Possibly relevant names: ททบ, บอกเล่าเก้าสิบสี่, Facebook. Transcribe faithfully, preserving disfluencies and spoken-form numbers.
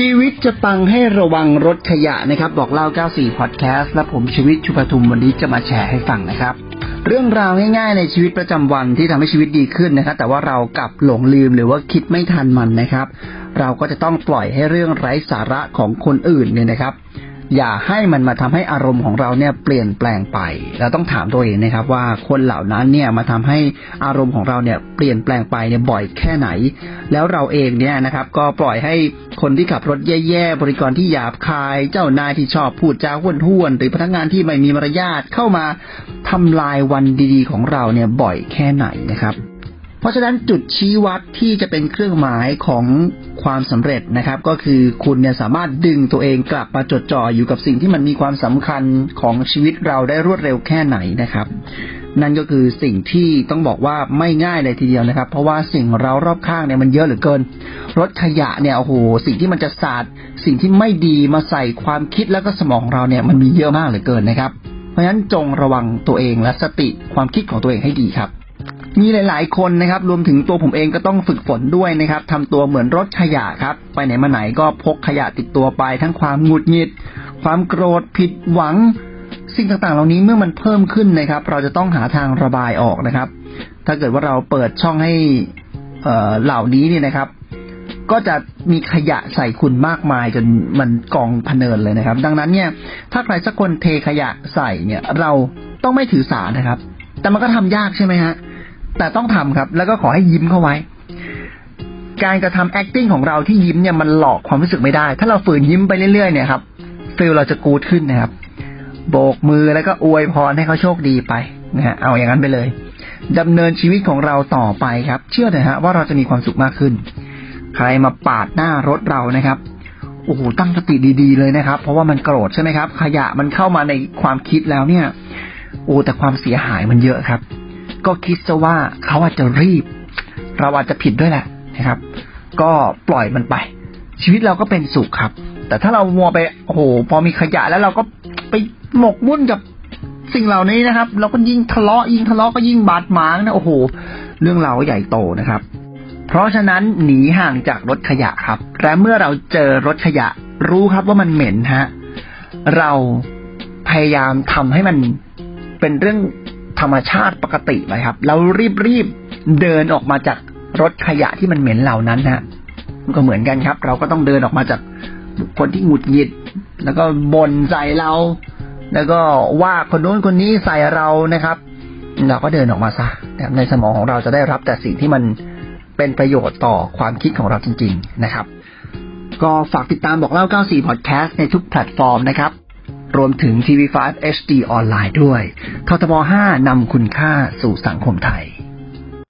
ชีวิตจะปังให้ระวังรถขยะนะครับบอกเล่าเก้าสิบสี่ Podcast และผมชีวิตชุปทุมวันนี้จะมาแชร์ให้ฟังนะครับเรื่องราวง่ายๆในชีวิตประจำวันที่ทำให้ชีวิตดีขึ้นนะครับแต่ว่าเรากลับหลงลืมหรือว่าคิดไม่ทันมันนะครับเราก็จะต้องปล่อยให้เรื่องไร้สาระของคนอื่นเนี่ยนะครับอย่าให้มันมาทำให้อารมณ์ของเราเนี่ยเปลี่ยนแปลงไปเราต้องถามตัวเองนะครับว่าคนเหล่านั้นเนี่ยมาทำให้อารมณ์ของเราเนี่ยเปลี่ยนแปลงไปเนี่ยบ่อยแค่ไหนแล้วเราเองเนี่ยนะครับก็ปล่อยให้คนที่ขับรถแย่ๆบริกรที่หยาบคายเจ้านายที่ชอบพูดจาห้วนๆหรือพนักงานที่ไม่มีมารยาทเข้ามาทำลายวันดีๆของเราเนี่ยบ่อยแค่ไหนนะครับเพราะฉะนั้นจุดชี้วัดที่จะเป็นเครื่องหมายของความสำเร็จนะครับก็คือคุณเนี่ยสามารถดึงตัวเองกลับมาจดจ่ออยู่กับสิ่งที่มันมีความสำคัญของชีวิตเราได้รวดเร็วแค่ไหนนะครับนั่นก็คือสิ่งที่ต้องบอกว่าไม่ง่ายเลยทีเดียวนะครับเพราะว่าสิ่งเรารอบข้างเนี่ยมันเยอะเหลือเกินรถขยะเนี่ยโอ้โหสิ่งที่มันจะสาดสิ่งที่ไม่ดีมาใส่ความคิดแล้วก็สมองของเราเนี่ยมันมีเยอะมากเหลือเกินนะครับเพราะฉะนั้นจงระวังตัวเองและสติความคิดของตัวเองให้ดีครับมีหลายๆคนนะครับรวมถึงตัวผมเองก็ต้องฝึกฝนด้วยนะครับทำตัวเหมือนรถขยะครับไปไหนมาไหนก็พกขยะติดตัวไปทั้งความหงุดหงิดความโกรธผิดหวังสิ่งต่างๆเหล่านี้เมื่อมันเพิ่มขึ้นนะครับเราจะต้องหาทางระบายออกนะครับถ้าเกิดว่าเราเปิดช่องให้เอ่อเหล่านี้เนี่ยนะครับก็จะมีขยะใส่คุณมากมายจนมันกองพะเนินเลยนะครับดังนั้นเนี่ยถ้าใครสักคนเทขยะใส่เนี่ยเราต้องไม่ถือสานะครับแต่มันก็ทำยากใช่ไหมฮะแต่ต้องทำครับแล้วก็ขอให้ยิ้มเข้าไว้การกระทำ acting ของเราที่ยิ้มเนี่ยมันหลอกความรู้สึกไม่ได้ถ้าเราฝืนยิ้มไปเรื่อยๆเนี่ยครับฟีลเราจะกู๊ดขึ้นนะครับโบกมือแล้วก็อวยพรให้เขาโชคดีไปนะฮะเอาอย่างนั้นไปเลยดำเนินชีวิตของเราต่อไปครับเชื่อเถอะฮะว่าเราจะมีความสุขมากขึ้นใครมาปาดหน้ารถเรานะครับโอ้โหตั้งสติดีๆเลยนะครับเพราะว่ามันโกรธใช่ไหมครับขยะมันเข้ามาในความคิดแล้วเนี่ยโอ้แต่ความเสียหายมันเยอะครับก็คิดซะว่าเขาอาจจะรีบเราอาจจะผิดด้วยแหละนะครับก็ปล่อยมันไปชีวิตเราก็เป็นสุขครับแต่ถ้าเรามัวไปโอ้โหพอมีขยะแล้วเราก็ไปหมกมุ่นกับสิ่งเหล่านี้นะครับเราก็ยิ่งทะเลาะยิ่งทะเลาะก็ยิ่งบาดหมางนะโอ้โหเรื่องเราใหญ่โตนะครับเพราะฉะนั้นหนีห่างจากรถขยะครับและเมื่อเราเจอรถขยะรู้ครับว่ามันเหม็นฮะเราพยายามทำให้มันเป็นเรื่องธรรมชาติปกติเลยครับเรารีบๆเดินออกมาจากรถขยะที่มันเหม็นเหล่านั้นฮะมันก็เหมือนกันครับเราก็ต้องเดินออกมาจากคนที่หงุดหงิดแล้วก็บ่นใส่เราแล้วก็ว่าคนนู้นคนนี้ใส่เรานะครับเราก็เดินออกมาซะในสมองของเราจะได้รับแต่สิ่งที่มันเป็นประโยชน์ต่อความคิดของเราจริงๆนะครับก็ฝากติดตามบอกเล่าเก้าสิบสี่ Podcast ในทุกแพลตฟอร์มนะครับรวมถึง ที วี ไฟว์ เอช ดี ออนไลน์ด้วย ททบ ห้านำคุณค่าสู่สังคมไทย